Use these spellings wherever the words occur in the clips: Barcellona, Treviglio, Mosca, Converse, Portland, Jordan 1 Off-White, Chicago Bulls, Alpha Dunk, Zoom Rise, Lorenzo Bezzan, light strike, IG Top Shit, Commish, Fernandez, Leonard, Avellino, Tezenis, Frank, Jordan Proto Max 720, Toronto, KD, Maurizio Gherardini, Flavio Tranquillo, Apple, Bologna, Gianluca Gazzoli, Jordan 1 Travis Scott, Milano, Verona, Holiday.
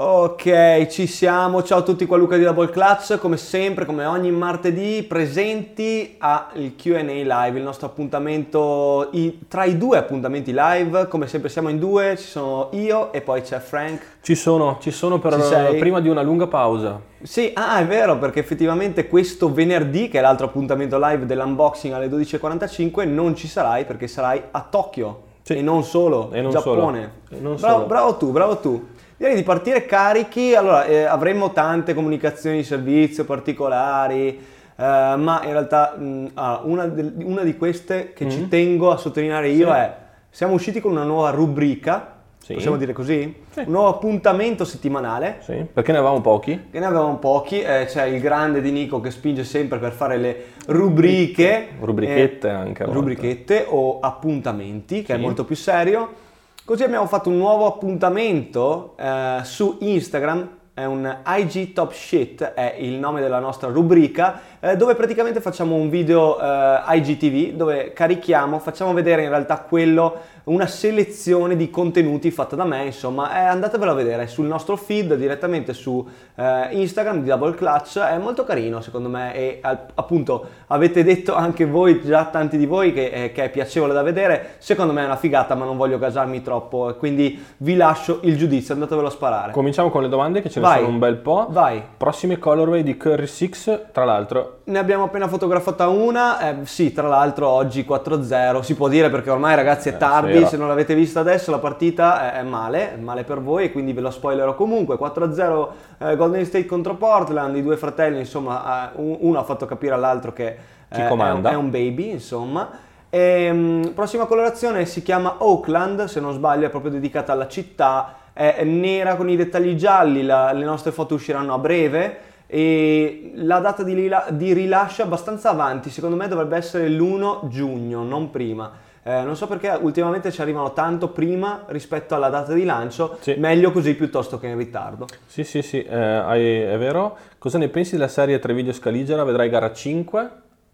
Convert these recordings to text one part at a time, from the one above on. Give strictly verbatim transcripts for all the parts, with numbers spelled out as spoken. Ok, ci siamo, ciao a tutti, qua Luca di Double Clutch, come sempre, come ogni martedì, presenti al Q and A live, il nostro appuntamento, i, tra i due appuntamenti live, come sempre siamo in due, ci sono io e poi c'è Frank. Ci sono, ci sono per ci prima di una lunga pausa. Sì, ah è vero, perché effettivamente questo venerdì, che è l'altro appuntamento live dell'unboxing alle dodici e quarantacinque, non ci sarai perché sarai a Tokyo, sì. E non solo, e non Giappone. Solo. E non bravo, solo. Bravo tu, bravo tu. Direi di partire carichi, allora eh, avremmo tante comunicazioni di servizio particolari, eh, ma in realtà mh, ah, una, de- una di queste che mm. ci tengo a sottolineare io sì. è siamo usciti con una nuova rubrica, sì. possiamo dire così? Sì. Un nuovo appuntamento settimanale. Sì, perché ne avevamo pochi. Che ne avevamo pochi, eh, c'è il grande di Nico che spinge sempre per fare le rubriche. Rubrichette eh, anche. Rubrichette o appuntamenti, che sì. è molto più serio. Così abbiamo fatto un nuovo appuntamento eh, su Instagram, è un I G Top Shit, è il nome della nostra rubrica, eh, dove praticamente facciamo un video eh, I G T V, dove carichiamo, facciamo vedere in realtà quello, una selezione di contenuti fatta da me, insomma, eh, andatevelo a vedere sul nostro feed, direttamente su eh, Instagram di Double Clutch, è molto carino secondo me e appunto avete detto anche voi, già tanti di voi, che, eh, che è piacevole da vedere, secondo me è una figata ma non voglio gasarmi troppo, quindi vi lascio il giudizio, andatevelo a sparare. Cominciamo con le domande che ce ne vai, sono un bel po', vai. Prossime colorway di Curry Six, tra l'altro. Ne abbiamo appena fotografata una, eh, sì, tra l'altro oggi quattro zero, si può dire perché ormai ragazzi è tardi, eh, se non l'avete vista adesso la partita è male, è male per voi e quindi ve lo spoilerò comunque, quattro a zero eh, Golden State contro Portland, i due fratelli insomma, eh, uno ha fatto capire all'altro che eh, è, un, è un baby insomma, e, mh, prossima colorazione si chiama Oakland, se non sbaglio è proprio dedicata alla città, è, è nera con i dettagli gialli, la, le nostre foto usciranno a breve e la data di, rila- di rilascio è abbastanza avanti, secondo me dovrebbe essere l'primo giugno, non prima. Eh, non so perché ultimamente ci arrivano tanto prima rispetto alla data di lancio, sì. meglio così piuttosto che in ritardo. Sì, sì, sì, eh, è, è vero. Cosa ne pensi della serie tre video Scaligera? Vedrai gara cinque?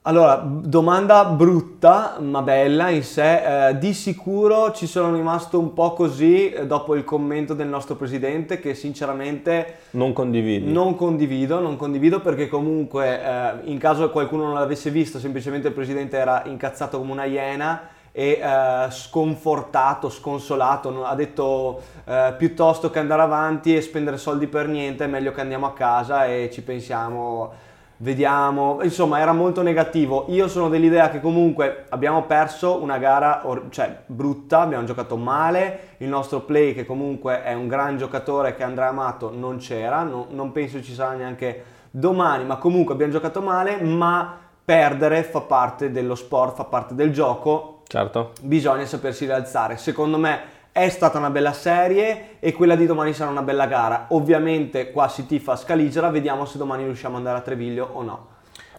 Allora, domanda brutta ma bella in sé, eh, di sicuro ci sono rimasto un po' così eh, dopo il commento del nostro presidente che sinceramente non condivido, non condivido, non condivido perché comunque eh, in caso qualcuno non l'avesse visto semplicemente il presidente era incazzato come una iena e eh, sconfortato, sconsolato, ha detto eh, piuttosto che andare avanti e spendere soldi per niente è meglio che andiamo a casa e ci pensiamo, vediamo, insomma era molto negativo. Io sono dell'idea che comunque abbiamo perso una gara or- cioè brutta, abbiamo giocato male, il nostro play che comunque è un gran giocatore che andrà amato non c'era, no, non penso ci sarà neanche domani, ma comunque abbiamo giocato male, ma perdere fa parte dello sport, fa parte del gioco. Certo. Bisogna sapersi rialzare. Secondo me è stata una bella serie e quella di domani sarà una bella gara. Ovviamente qua si tifa Scaligera, vediamo se domani riusciamo ad andare a Treviglio o no.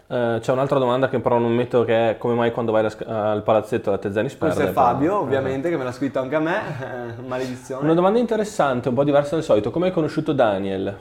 Eh, c'è un'altra domanda che però non metto, che è come mai quando vai la, al palazzetto la Tezenis perde. Questo è Fabio, però, ovviamente, eh. che me l'ha scritto anche a me, maledizione. Una domanda interessante, un po' diversa dal solito. Come hai conosciuto Daniel?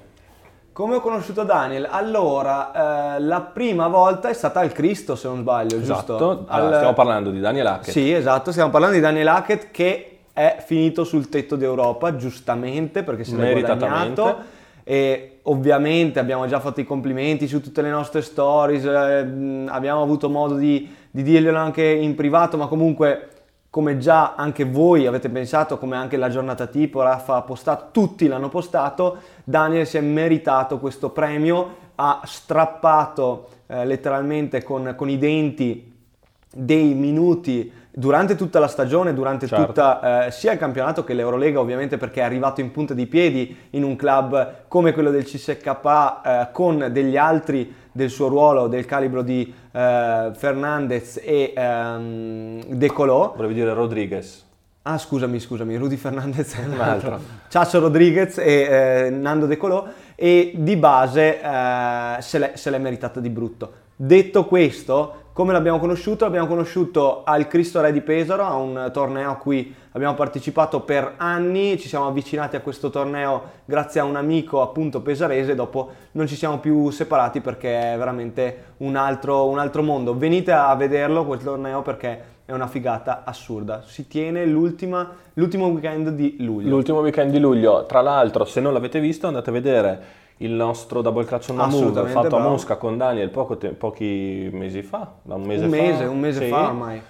Come ho conosciuto Daniel? Allora, eh, la prima volta è stata al Cristo, se non sbaglio, esatto. giusto? Allora, al... stiamo parlando di Daniel Hackett. Sì, esatto, stiamo parlando di Daniel Hackett che è finito sul tetto d'Europa, giustamente, perché se l'è guadagnato. E ovviamente abbiamo già fatto i complimenti su tutte le nostre stories, eh, abbiamo avuto modo di, di dirglielo anche in privato, ma comunque... come già anche voi avete pensato, come anche la giornata tipo, Raffa ha postato, tutti l'hanno postato, Daniel si è meritato questo premio, ha strappato eh, letteralmente con, con i denti dei minuti durante tutta la stagione, durante certo. tutta eh, sia il campionato che l'Eurolega ovviamente, perché è arrivato in punta di piedi in un club come quello del C S K A eh, con degli altri del suo ruolo, del calibro di eh, Fernandez e ehm, De Colò. Volevo dire Rodriguez. Ah scusami, scusami, Rudy Fernandez è un altro. Ciaccio Rodriguez e eh, Nando De Colò, e di base eh, se, l'è, se l'è meritata di brutto. Detto questo, come l'abbiamo conosciuto? L'abbiamo conosciuto al Cristo Re di Pesaro, a un torneo a cui abbiamo partecipato per anni, ci siamo avvicinati a questo torneo grazie a un amico appunto pesarese, dopo non ci siamo più separati perché è veramente un altro, un altro mondo. Venite a vederlo quel torneo perché è una figata assurda. Si tiene l'ultima, l'ultimo weekend di luglio. L'ultimo weekend di luglio. Tra l'altro, se non l'avete visto, andate a vedere il nostro Double Clutch on the Move fatto bravo. a Mosca con Daniel poco te- pochi mesi fa. Da un mese, un mese fa. Un mese sì. fa ormai.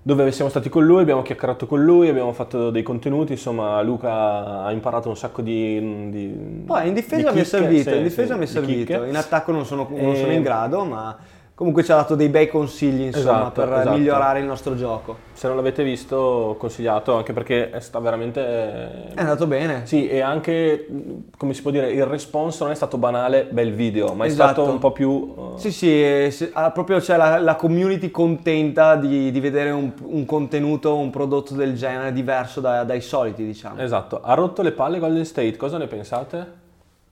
Dove siamo stati con lui, abbiamo chiacchierato con lui, abbiamo fatto dei contenuti, insomma Luca ha imparato un sacco di... di Poi in difesa di mi è servito, sì, in difesa sì, mi è servito, in attacco non sono, non e... sono in grado, ma comunque ci ha dato dei bei consigli insomma esatto, per esatto. migliorare il nostro gioco. Se non l'avete visto, consigliato, anche perché sta veramente... È andato bene. Sì, e anche, come si può dire, il response non è stato banale, bel video, ma è esatto. stato un po' più... Uh... Sì, sì, proprio c'è la, la community contenta di, di vedere un, un contenuto, un prodotto del genere diverso da, dai soliti, diciamo. Esatto. Ha rotto le palle Golden State, cosa ne pensate?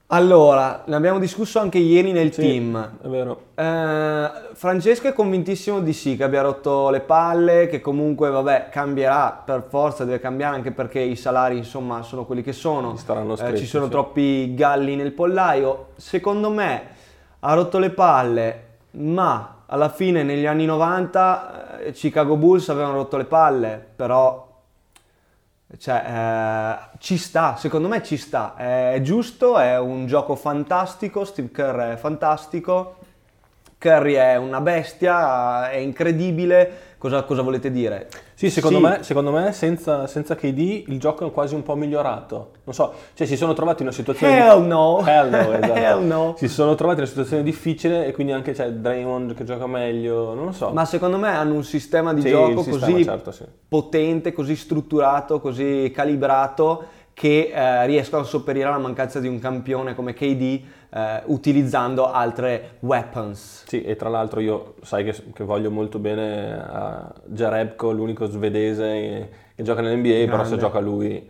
Allora, ne abbiamo discusso anche ieri nel sì, team. È vero. Eh, Francesco è convintissimo di sì, che abbia rotto le palle, che comunque vabbè cambierà per forza, deve cambiare anche perché i salari insomma sono quelli che sono. Staranno stretti, eh, ci sono sì. troppi galli nel pollaio. Secondo me ha rotto le palle, ma alla fine negli anni novanta eh, Chicago Bulls avevano rotto le palle, però... Cioè, eh, ci sta, secondo me ci sta, è giusto, è un gioco fantastico, Steve Kerr è fantastico, Curry è una bestia, è incredibile, cosa, cosa volete dire? Sì, secondo sì. me, secondo me senza, senza K D il gioco è quasi un po' migliorato, non so, cioè si sono trovati in una situazione... Hell di... no! Hell no, esatto. Hell no! Si sono trovati in una situazione difficile e quindi anche c'è cioè, Draymond che gioca meglio, non lo so. Ma secondo me hanno un sistema di sì, gioco sistema, così certo, sì. potente, così strutturato, così calibrato che eh, riescono a sopperire alla mancanza di un campione come K D eh, utilizzando altre weapons. Sì, e tra l'altro io sai che, che voglio molto bene a Jarebko, l'unico svedese che gioca nell'N B A, Grande. Però se gioca lui...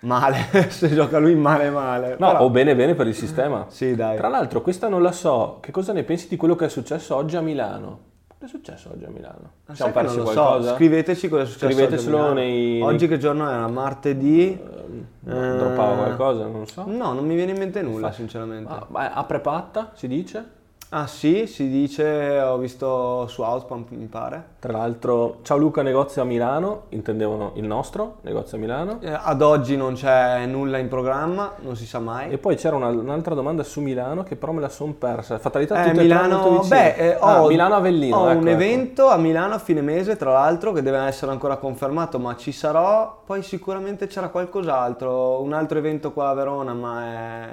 Male, se gioca lui male male. No, però... o bene bene per il sistema. Sì, dai. Tra l'altro questa non la so, che cosa ne pensi di quello che è successo oggi a Milano? È successo oggi a Milano? Ah, siamo persi non lo qualcosa? So. Scriveteci cosa è successo. Scrivetecelo oggi, nei... oggi che giorno era? Martedì? Uh, eh... Droppavo qualcosa? Non so. No, non mi viene in mente nulla, Fa... sinceramente. Ah, a prepatta si dice? Ah sì, si dice, ho visto su Outpump mi pare. Tra l'altro, ciao Luca, negozio a Milano, intendevano il nostro negozio a Milano. Eh, ad oggi non c'è nulla in programma, non si sa mai. E poi c'era una, un'altra domanda su Milano che però me la son persa. Fatalità eh, tutte Milano, beh, eh, ho, ah, Milano Avellino. Ho ecco, un ecco. evento a Milano a fine mese, tra l'altro, che deve essere ancora confermato, ma ci sarò. Poi sicuramente c'era qualcos'altro, un altro evento qua a Verona, ma è...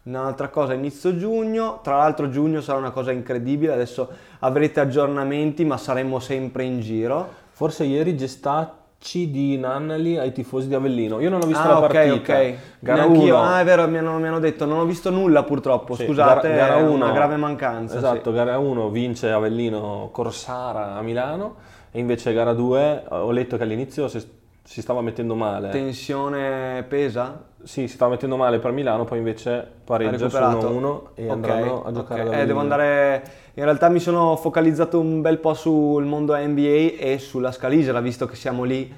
Un'altra cosa inizio giugno, tra l'altro giugno sarà una cosa incredibile, adesso avrete aggiornamenti ma saremo sempre in giro. Forse ieri gestacci di Nannali ai tifosi di Avellino, io non ho visto ah, la okay, partita. Ah ok, neanch'io, ah è vero, mi hanno, mi hanno detto, non ho visto nulla purtroppo, sì, scusate, gara, gara è una uno, grave mancanza. Esatto, sì. Gara uno vince Avellino Corsara a Milano e invece gara due ho letto che all'inizio si, si stava mettendo male. Tensione pesa? Sì, si stava mettendo male per Milano, poi invece pareggia su uno a uno e okay, andranno a giocare okay. eh, devo andare. In realtà mi sono focalizzato un bel po' sul mondo N B A e sulla Scaligera, visto che siamo lì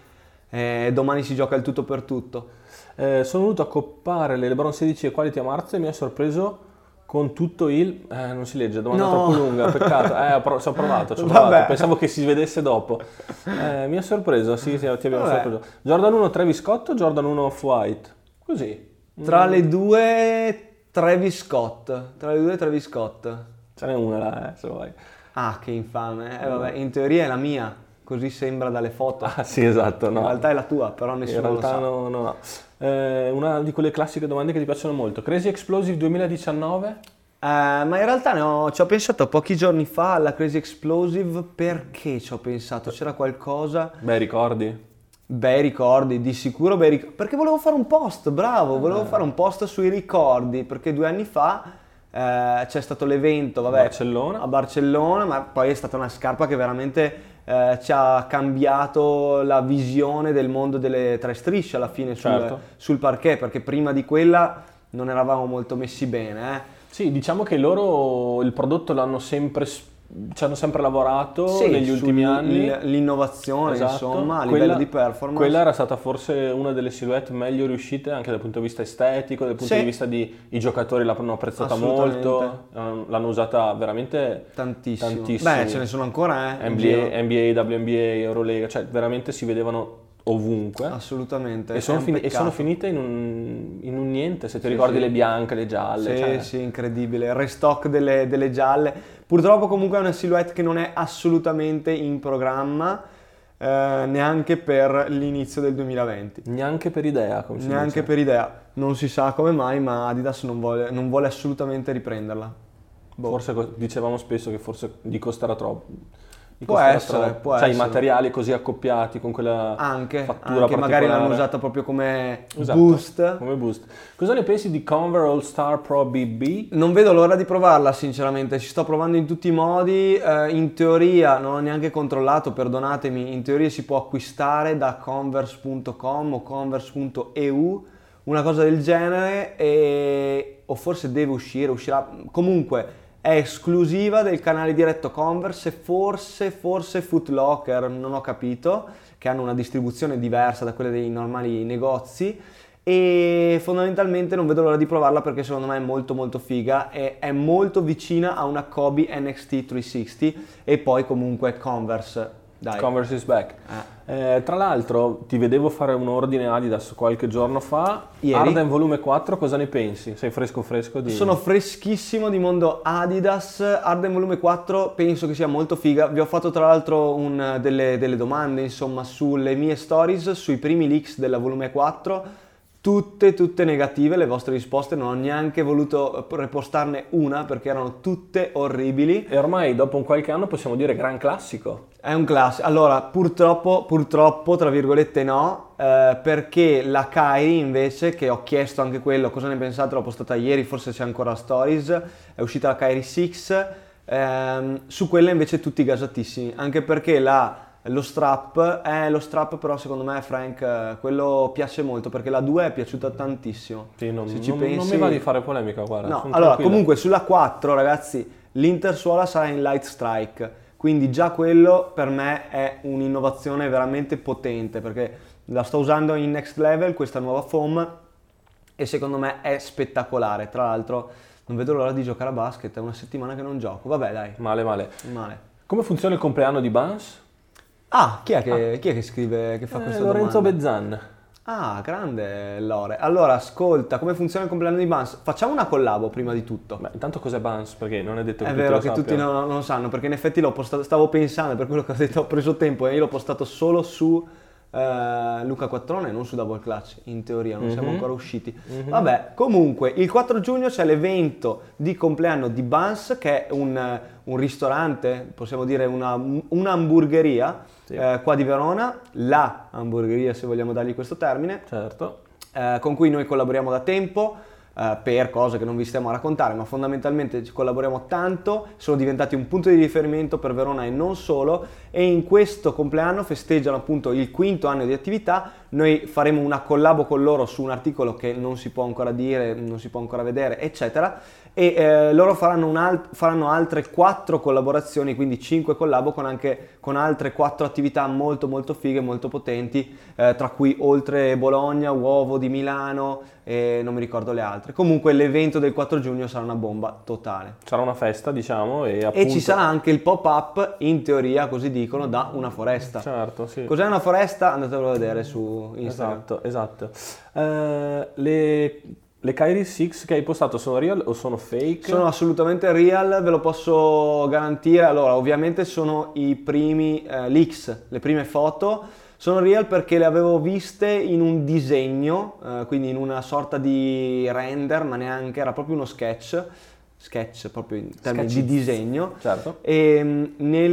eh, domani si gioca il tutto per tutto. Eh, sono venuto a coppare le LeBron sedici e Quality a marzo e mi ha sorpreso con tutto il... Eh, non si legge, domanda no. troppo lunga, peccato. Eh, pro- ci ho provato, ci ho provato. Vabbè. Pensavo che si vedesse dopo. Eh, mi ha sorpreso, sì, sì, ti abbiamo Vabbè. sorpreso. Jordan uno Travis Scott, Jordan uno Off-White. Così. Tra mm. le due Travis Scott, tra le due Travis Scott. Ce n'è una là, eh, se vuoi. Ah, che infame. Eh, vabbè, in teoria è la mia, così sembra dalle foto. Ah, sì, esatto. No. In realtà è la tua, però nessuno lo sa. In realtà no, no. Eh, una di quelle classiche domande che ti piacciono molto. Crazy Explosive duemiladiciannove? Eh, ma in realtà no, ci ho pensato pochi giorni fa alla Crazy Explosive, perché ci ho pensato? C'era qualcosa... Beh, ricordi? Bei ricordi, di sicuro bei ricordi, perché volevo fare un post, bravo, volevo eh. fare un post sui ricordi, perché due anni fa eh, c'è stato l'evento vabbè, Barcellona. a Barcellona, ma poi è stata una scarpa che veramente eh, ci ha cambiato la visione del mondo delle tre strisce alla fine sul, certo. sul parquet, perché prima di quella non eravamo molto messi bene. Eh. Sì, diciamo che loro il prodotto l'hanno sempre ci hanno sempre lavorato sì, negli ultimi anni. L'innovazione, esatto. Insomma, a quella, livello di performance. Quella era stata forse una delle silhouette meglio riuscite anche dal punto di vista estetico, dal punto sì. di vista di i giocatori l'hanno apprezzata molto, l'hanno usata veramente tantissimo. tantissimo. Beh, ce ne sono ancora, eh. N B A, N B A, W N B A, Eurolega, cioè veramente si vedevano ovunque. Assolutamente. E sono, fini- e sono finite in un, in un niente, se ti sì, ricordi sì. le bianche, le gialle. Sì, cioè. sì, incredibile. Il restock delle, delle gialle. Purtroppo comunque è una silhouette che non è assolutamente in programma, eh, neanche per l'inizio del duemilaventi. Neanche per idea, come si dice. Neanche per idea. Non si sa come mai, ma Adidas non vuole, non vuole assolutamente riprenderla. Boh. Forse dicevamo spesso che forse gli costerà troppo. Può essere, può cioè, essere. I materiali così accoppiati con quella anche, fattura anche particolare. Anche, magari l'hanno usata proprio come esatto, boost. Come boost. Cosa ne pensi di Converse All Star Pro B B? Non vedo l'ora di provarla, sinceramente. Ci sto provando in tutti i modi. Eh, in teoria, non ho neanche controllato, perdonatemi, in teoria si può acquistare da converse punto com o converse punto e u, una cosa del genere, e... o forse deve uscire, uscirà... Comunque... è esclusiva del canale diretto Converse, forse forse Foot Locker, non ho capito, che hanno una distribuzione diversa da quella dei normali negozi, e fondamentalmente non vedo l'ora di provarla perché secondo me è molto molto figa e è molto vicina a una Kobe N X T trecentosessanta, e poi comunque Converse. Dai. Converse is back. Ah. Eh, tra l'altro ti vedevo fare un ordine Adidas qualche giorno fa. Ieri. Harden volume quattro, cosa ne pensi? Sei fresco fresco? Di... Sono freschissimo di mondo Adidas. Harden volume quattro penso che sia molto figa. Vi ho fatto tra l'altro un, delle, delle domande insomma sulle mie stories, sui primi leaks della volume quattro. Tutte tutte negative le vostre risposte, non ho neanche voluto repostarne una perché erano tutte orribili. E ormai dopo un qualche anno possiamo dire gran classico. È un classico. Allora, purtroppo, purtroppo, tra virgolette no, eh, perché la Kyrie invece, che ho chiesto anche quello, cosa ne pensate, l'ho postata ieri, forse c'è ancora stories, è uscita la Kyrie sei, ehm, su quella invece tutti gasatissimi, anche perché la... Lo strap, eh, lo strap però secondo me Frank, quello piace molto perché la due è piaciuta tantissimo. Sì, non, Se ci non, pensi... non mi va di fare polemica, guarda. No, allora tranquillo. Comunque sulla quattro ragazzi l'intersuola sarà in light strike, quindi già quello per me è un'innovazione veramente potente perché la sto usando in next level questa nuova foam e secondo me è spettacolare. Tra l'altro non vedo l'ora di giocare a basket, è una settimana che non gioco, vabbè dai. Male male. male. Come funziona il compleanno di Bans? Ah, chi è che, ah. chi è che scrive, che fa eh, questa Lorenzo domanda? Lorenzo Bezzan. Ah, grande Lore. Allora, ascolta, come funziona il compleanno di Bans? Facciamo una collabo prima di tutto. Beh, intanto cos'è Bans? Perché non è detto che è tutti lo sappiano. È vero che tutti non, non lo sanno, perché in effetti l'ho postato, stavo pensando, per quello che ho detto, ho preso tempo e io l'ho postato solo su eh, Luca Quattrone, non su Double Clutch, in teoria, non mm-hmm. siamo ancora usciti. Mm-hmm. Vabbè, comunque, il quattro giugno c'è l'evento di compleanno di Bans, che è un, un ristorante, possiamo dire una, un'hamburgeria, Eh, qua di Verona, la hamburgeria se vogliamo dargli questo termine, certo, eh, con cui noi collaboriamo da tempo eh, per cose che non vi stiamo a raccontare, ma fondamentalmente ci collaboriamo tanto, sono diventati un punto di riferimento per Verona e non solo, e in questo compleanno festeggiano appunto il quinto anno di attività. Noi faremo una collabo con loro su un articolo che non si può ancora dire, non si può ancora vedere, eccetera, e eh, loro faranno, un al- faranno altre quattro collaborazioni, quindi cinque collabo con anche con altre quattro attività molto molto fighe, molto potenti, eh, tra cui Oltre Bologna, Uovo di Milano e non mi ricordo le altre. Comunque l'evento del quattro giugno sarà una bomba totale. Sarà una festa, diciamo, e appunto... E ci sarà anche il pop-up, in teoria, così dicono, da una foresta. Certo, sì. Cos'è una foresta? Andatelo a vedere su Instagram. Esatto, esatto. Uh, le... Le Kyrie sei che hai postato sono real o sono fake? Sono assolutamente real, ve lo posso garantire. Allora, ovviamente sono i primi eh, leaks, le prime foto. Sono real perché le avevo viste in un disegno, eh, quindi in una sorta di render, ma neanche, era proprio uno sketch. Sketch proprio in termini Sketch. di disegno, certo. E nel,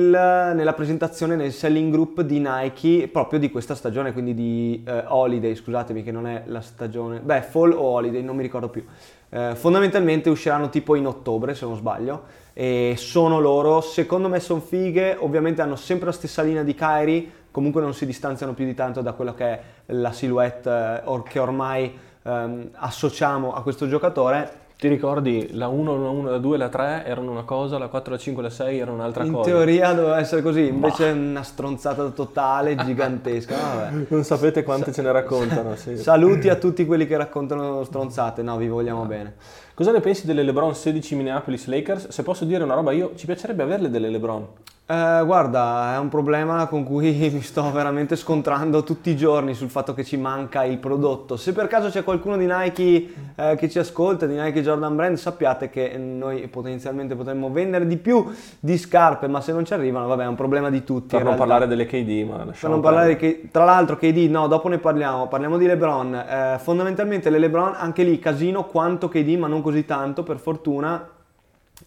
nella presentazione, nel selling group di Nike proprio di questa stagione, quindi di eh, Holiday, scusatemi che non è la stagione, beh Fall o Holiday, non mi ricordo più, eh, fondamentalmente usciranno tipo in ottobre se non sbaglio, e sono loro, secondo me sono fighe, ovviamente hanno sempre la stessa linea di Kyrie, comunque non si distanziano più di tanto da quello che è la silhouette eh, or- che ormai ehm, associamo a questo giocatore. Ti ricordi la uno, la uno, la due, la tre erano una cosa, la quattro, la cinque, la sei erano un'altra in cosa. In teoria doveva essere così, invece bah. È una stronzata totale, gigantesca. Vabbè. Non sapete quante Sa- ce ne raccontano. Sì. Saluti a tutti quelli che raccontano stronzate, no, vi vogliamo ah. bene. Cosa ne pensi delle LeBron sedici Minneapolis Lakers? Se posso dire una roba, io ci piacerebbe averle delle LeBron. Eh, guarda, è un problema con cui mi sto veramente scontrando tutti i giorni sul fatto che ci manca il prodotto. Se per caso c'è qualcuno di Nike eh, che ci ascolta, di Nike Jordan Brand, sappiate che noi potenzialmente potremmo vendere di più di scarpe, ma se non ci arrivano, vabbè, è un problema di tutti. Per non parlare delle K D, ma per non parlare che, tra l'altro K D, no, dopo ne parliamo, parliamo di LeBron. Eh, fondamentalmente le LeBron, anche lì casino quanto K D, ma non così tanto, per fortuna.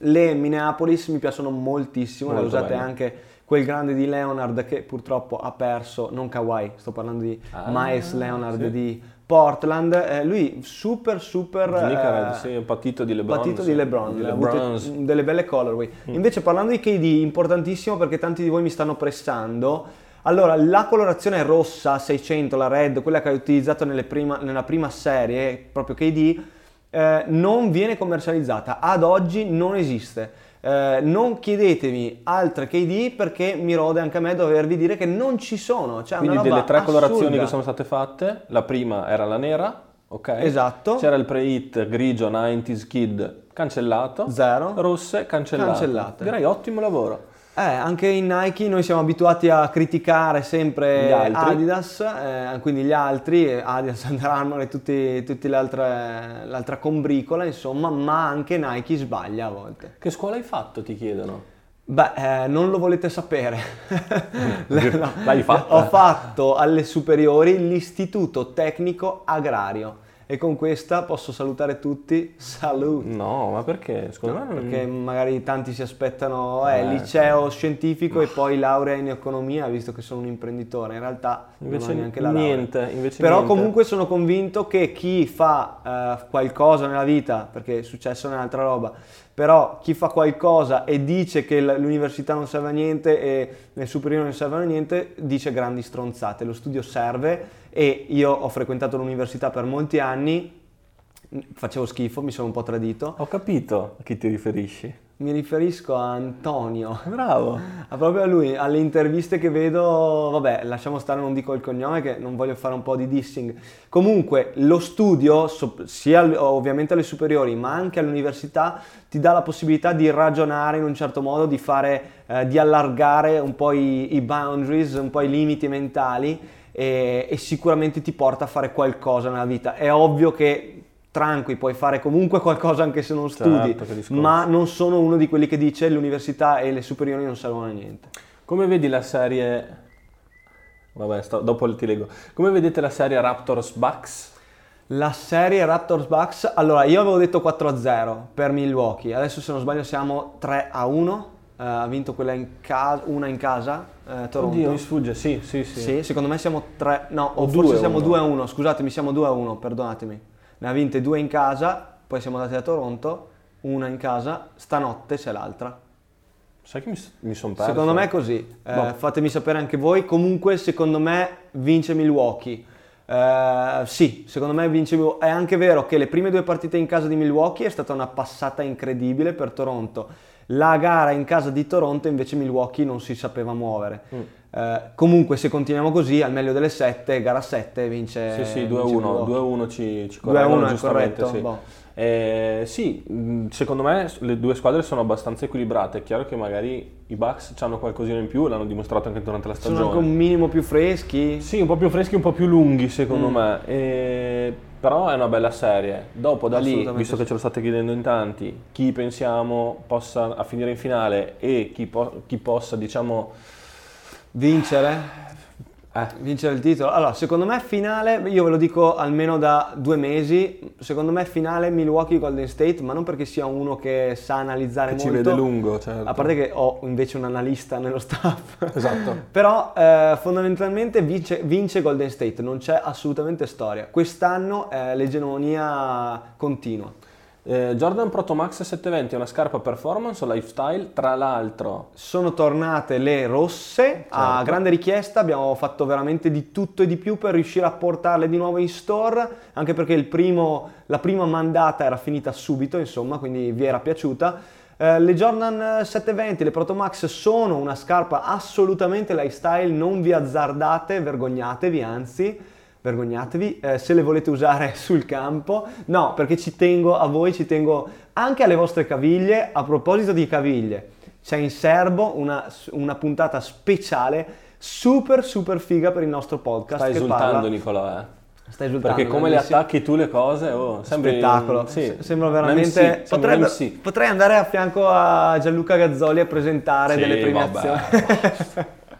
Le Minneapolis mi piacciono moltissimo, molto le usate bene. Anche quel grande di Leonard che purtroppo ha perso, non Kawhi, sto parlando di ah, Miles Leonard sì. di Portland, eh, lui super super eh, sì, un patito di LeBron, patito sì. di LeBron, di LeBron. Delle belle colorway. Mm. Invece parlando di K D, importantissimo perché tanti di voi mi stanno pressando. Allora, la colorazione rossa seicento, la red, quella che ho utilizzato nelle prima, nella prima serie, proprio K D, Eh, non viene commercializzata, ad oggi non esiste. Eh, non chiedetemi altre K D perché mi rode anche a me dovervi dire che non ci sono. Cioè, quindi delle tre assurda. Colorazioni che sono state fatte, la prima era la nera, ok? Esatto. C'era il pre-hit grigio novanta Kid cancellato, zero. Rosse cancellate. cancellate. Direi ottimo lavoro. Eh, anche in Nike noi siamo abituati a criticare sempre Adidas, eh, quindi gli altri, Adidas, Under Armour e tutti, tutti l'altra, l'altra combricola, insomma, ma anche Nike sbaglia a volte. Che scuola hai fatto, ti chiedono? Beh, eh, non lo volete sapere. no. L'hai fatto? Ho fatto alle superiori l'Istituto Tecnico Agrario. E con questa posso salutare tutti, salute! No, ma perché? Scusa, no, perché magari tanti si aspettano eh, eh, liceo eh. scientifico e poi laurea in economia, visto che sono un imprenditore, in realtà invece non ho neanche la niente, laurea. Invece Però niente. Comunque sono convinto che chi fa eh, qualcosa nella vita, perché è successo un'altra roba, però chi fa qualcosa e dice che l'università non serve a niente e le superiori non servono a niente, dice grandi stronzate. Lo studio serve e io ho frequentato l'università per molti anni, facevo schifo, mi sono un po' tradito. Ho capito a chi ti riferisci. Mi riferisco a Antonio. Bravo. A proprio a lui, alle interviste che vedo, vabbè, lasciamo stare, non dico il cognome che non voglio fare un po' di dissing. Comunque lo studio, sia ovviamente alle superiori ma anche all'università, ti dà la possibilità di ragionare in un certo modo, di fare, eh, di allargare un po' i, i boundaries, un po' i limiti mentali e, e sicuramente ti porta a fare qualcosa nella vita. È ovvio che tranqui, puoi fare comunque qualcosa anche se non studi, certo, ma non sono uno di quelli che dice l'università e le superiori non servono a niente. Come vedi la serie... Vabbè, sto... dopo ti leggo. Come vedete la serie Raptors Bucks? La serie Raptors Bucks? Allora, io avevo detto quattro a zero per Milwaukee, adesso se non sbaglio siamo tre a uno, uh, ha vinto quella in casa, una in casa, uh, Toronto. Oddio, mi sfugge, sì, sì, sì. Sì, secondo me siamo tre... no, o forse siamo due a uno, scusatemi, siamo due a uno, perdonatemi. Ne ha vinte due in casa, poi siamo andati a Toronto, una in casa, stanotte c'è l'altra. Sai che mi, mi sono perso? Secondo me è così, no. eh, fatemi sapere anche voi. Comunque secondo me vince Milwaukee. Eh, sì, secondo me vince Milwaukee. È anche vero che le prime due partite in casa di Milwaukee è stata una passata incredibile per Toronto. La gara in casa di Toronto invece Milwaukee non si sapeva muovere. Mm. Eh, comunque se continuiamo così al meglio delle sette, gara sette vince sì sì due a uno, due a uno ci, ci correggono giustamente, corretto, sì. Boh. Eh, sì, secondo me le due squadre sono abbastanza equilibrate, è chiaro che magari i Bucks hanno qualcosina in più, l'hanno dimostrato anche durante la stagione, sono anche un minimo più freschi, sì, un po' più freschi, un po' più lunghi secondo mm. me, eh, però è una bella serie. Dopo da lì, visto sì. che ce lo state chiedendo in tanti, chi pensiamo possa a finire in finale e chi, po- chi possa diciamo vincere eh. vincere il titolo. Allora secondo me finale, io ve lo dico almeno da due mesi, secondo me finale Milwaukee Golden State, ma non perché sia uno che sa analizzare che molto, ci vede lungo, certo. A parte che ho invece un analista nello staff, esatto. Però eh, fondamentalmente vince, vince Golden State, non c'è assolutamente storia. Quest'anno è l'egemonia continua. Eh, Jordan Proto Max settecentoventi è una scarpa performance o lifestyle? Tra l'altro sono tornate le rosse, certo, a grande richiesta. Abbiamo fatto veramente di tutto e di più per riuscire a portarle di nuovo in store, anche perché il primo, la prima mandata era finita subito, insomma, quindi vi era piaciuta. Eh, le Jordan settecentoventi, le Proto Max sono una scarpa assolutamente lifestyle, non vi azzardate, vergognatevi, anzi vergognatevi eh, se le volete usare sul campo, no, perché ci tengo a voi, ci tengo anche alle vostre caviglie. A proposito di caviglie, c'è in serbo una, una puntata speciale super super figa per il nostro podcast. Stai esultando, parla... Nicolò, eh? Stai esultando, perché come le attacchi tu le cose, oh, sembri... spettacolo, sì. Sembra veramente... M C, potrebbe, M C. Potrei andare a fianco a Gianluca Gazzoli a presentare, sì, delle premiazioni.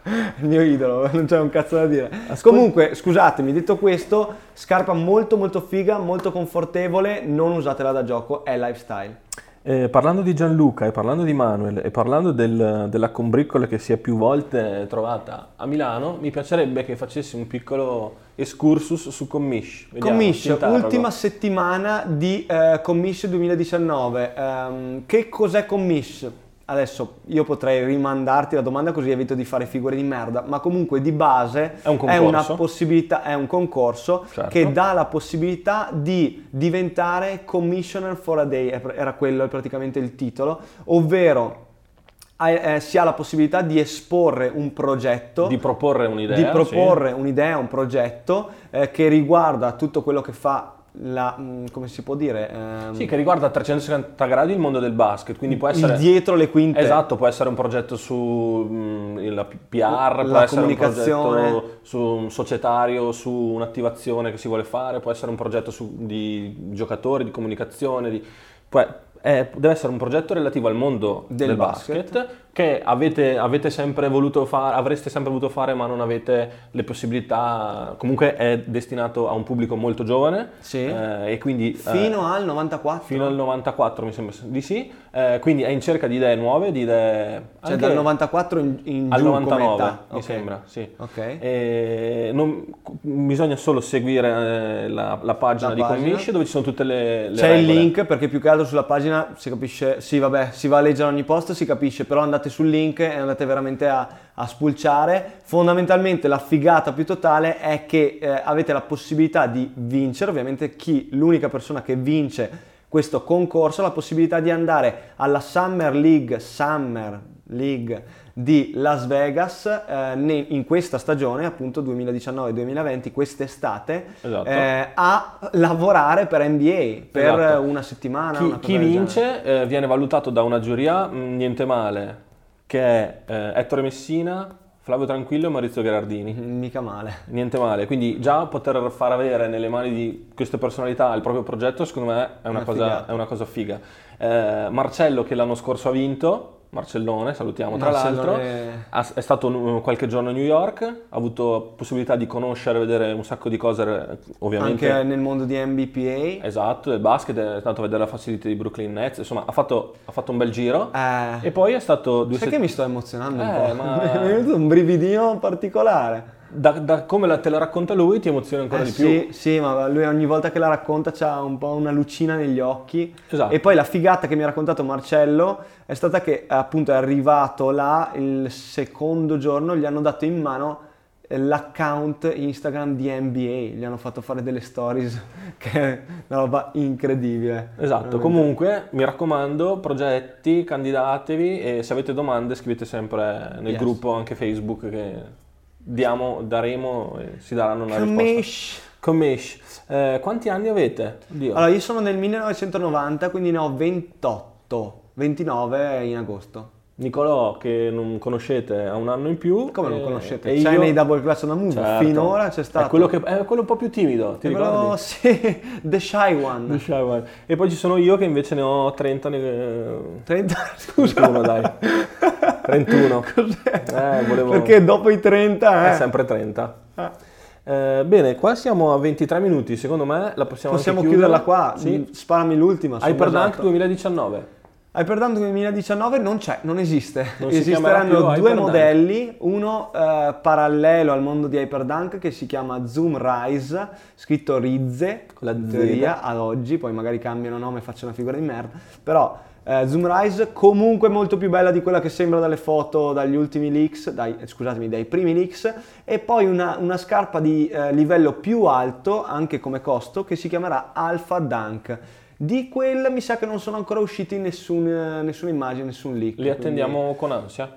Il mio idolo, non c'è un cazzo da dire. Ascol- comunque scusatemi, detto questo, scarpa molto molto figa, molto confortevole, non usatela da gioco, è lifestyle. Eh, parlando di Gianluca e parlando di Manuel e parlando del, della combriccola che si è più volte trovata a Milano, mi piacerebbe che facessi un piccolo excursus su Commish. Vediamo, Commish, ultima settimana di eh, Commish duemiladiciannove. Um, che cos'è Commish? Adesso io potrei rimandarti la domanda così evito di fare figure di merda, ma comunque di base è, un è una possibilità, è un concorso, certo, che dà la possibilità di diventare commissioner for a day, era quello praticamente il titolo, ovvero eh, si ha la possibilità di esporre un progetto, di proporre un'idea, di proporre sì. un'idea, un progetto eh, che riguarda tutto quello che fa la, come si può dire, ehm... sì, che riguarda a trecentosessanta gradi il mondo del basket, quindi può essere il dietro le quinte, esatto, può essere un progetto su mh, la P R, la può comunicazione, essere un progetto su un societario, su un'attivazione che si vuole fare, può essere un progetto su, di giocatori, di comunicazione, di... Può, è, deve essere un progetto relativo al mondo del, del basket, basket che avete, avete sempre voluto fare, avreste sempre voluto fare, ma non avete le possibilità. Comunque è destinato a un pubblico molto giovane, sì, eh, e quindi fino eh, al novantaquattro fino al novantaquattro mi sembra di sì, eh, quindi è in cerca di idee nuove, di idee, cioè dal novantaquattro in, in al giù novantanove come età. Mi okay. sembra sì okay. E non, bisogna solo seguire la, la pagina la di pagina. Commish, dove ci sono tutte le, le c'è regole. Il link, perché più che altro sulla pagina si capisce, sì vabbè, si va a leggere ogni post, si capisce, però andate sul link e andate veramente a, a spulciare. Fondamentalmente la figata più totale è che eh, avete la possibilità di vincere, ovviamente chi, l'unica persona che vince questo concorso ha la possibilità di andare alla Summer League Summer League di Las Vegas eh, ne, in questa stagione, appunto duemiladiciannove duemilaventi, quest'estate, esatto, eh, a lavorare per N B A per esatto. una settimana. Chi, una chi vince eh, viene valutato da una giuria mh, niente male, che è eh, Ettore Messina, Flavio Tranquillo e Maurizio Gherardini. Mica male. Niente male, quindi già poter far avere nelle mani di queste personalità il proprio progetto, secondo me è una, una cosa, è una cosa figa. Eh, Marcello, che l'anno scorso ha vinto, Marcellone, salutiamo tra Marcellone... l'altro, è stato qualche giorno a New York, ha avuto possibilità di conoscere, vedere un sacco di cose, ovviamente anche nel mondo di N B A, esatto, del basket, è andato a vedere la facilità di Brooklyn Nets, insomma ha fatto, ha fatto un bel giro eh... e poi è stato due sai set... che mi sto emozionando eh, un po', ma... mi è venuto un brividino particolare. Da, da come la, te la racconta lui ti emoziona ancora eh, di più. Sì, sì, ma lui ogni volta che la racconta c'ha un po' una lucina negli occhi. Esatto. E poi la figata che mi ha raccontato Marcello è stata che appunto è arrivato là il secondo giorno, gli hanno dato in mano l'account Instagram di N B A, gli hanno fatto fare delle stories che è una roba incredibile. Esatto, veramente. Comunque mi raccomando, progetti, candidatevi e se avete domande scrivete sempre nel yes. gruppo anche Facebook che... Diamo, daremo, eh, si daranno una Commish. risposta. Commish. Eh, quanti anni avete? Oddio. Allora, io sono nel millenovecentonovanta, quindi ne ho ventotto, ventinove in agosto. Nicolò, che non conoscete, ha un anno in più. Come e, non conoscete? C'è io... nei Double Clutch da Move, certo. Finora c'è stato. È quello, che, è quello un po' più timido, ti quello, ricordi? Sì, the shy, one. the shy one. E poi ci sono io che invece ne ho trenta. Ne... trenta? Scusa. trentuno, dai. trentuno. Cos'è? Eh, volevo... Perché dopo i trenta eh. È sempre trenta. Ah. Eh, bene, qua siamo a ventitré minuti, secondo me la possiamo, possiamo anche chiuderla. Possiamo chiuderla qua, sì. Sparami l'ultima. Hyperdunk duemiladiciannove. Hyperdunk duemiladiciannove non c'è, non esiste. Non esisteranno due modelli, uno eh, parallelo al mondo di Hyperdunk che si chiama Zoom Rise, scritto Rizze, con la teoria ad oggi, poi magari cambiano nome e faccio una figura di merda, però eh, Zoom Rise comunque molto più bella di quella che sembra dalle foto, dagli ultimi leaks, dai, scusatemi, dai primi leaks, e poi una, una scarpa di eh, livello più alto, anche come costo, che si chiamerà Alpha Dunk. Di quella mi sa che non sono ancora usciti nessun, nessuna immagine, nessun leak. Li attendiamo quindi... con ansia?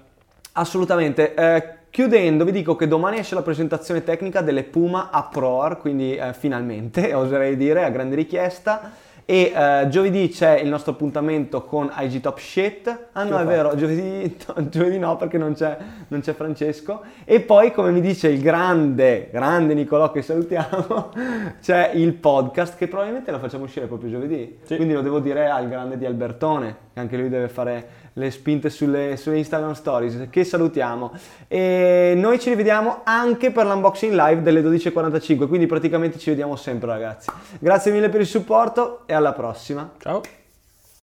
Assolutamente. Eh, chiudendo vi dico che domani esce la presentazione tecnica delle Puma Uproar, quindi eh, finalmente, oserei dire, a grande richiesta. E eh, giovedì c'è il nostro appuntamento con I G Top Shit. Ah no, è vero, giovedì, giovedì no perché non c'è, non c'è Francesco. E poi, come mi dice il grande, grande Nicolò che salutiamo, c'è il podcast che probabilmente lo facciamo uscire proprio giovedì. Sì. Quindi lo devo dire al grande di Albertone, che anche lui deve fare le spinte sulle, sulle Instagram Stories, che salutiamo. E noi ci rivediamo anche per l'unboxing live delle dodici e quarantacinque, quindi praticamente ci vediamo sempre, ragazzi. Grazie mille per il supporto e alla prossima. Ciao.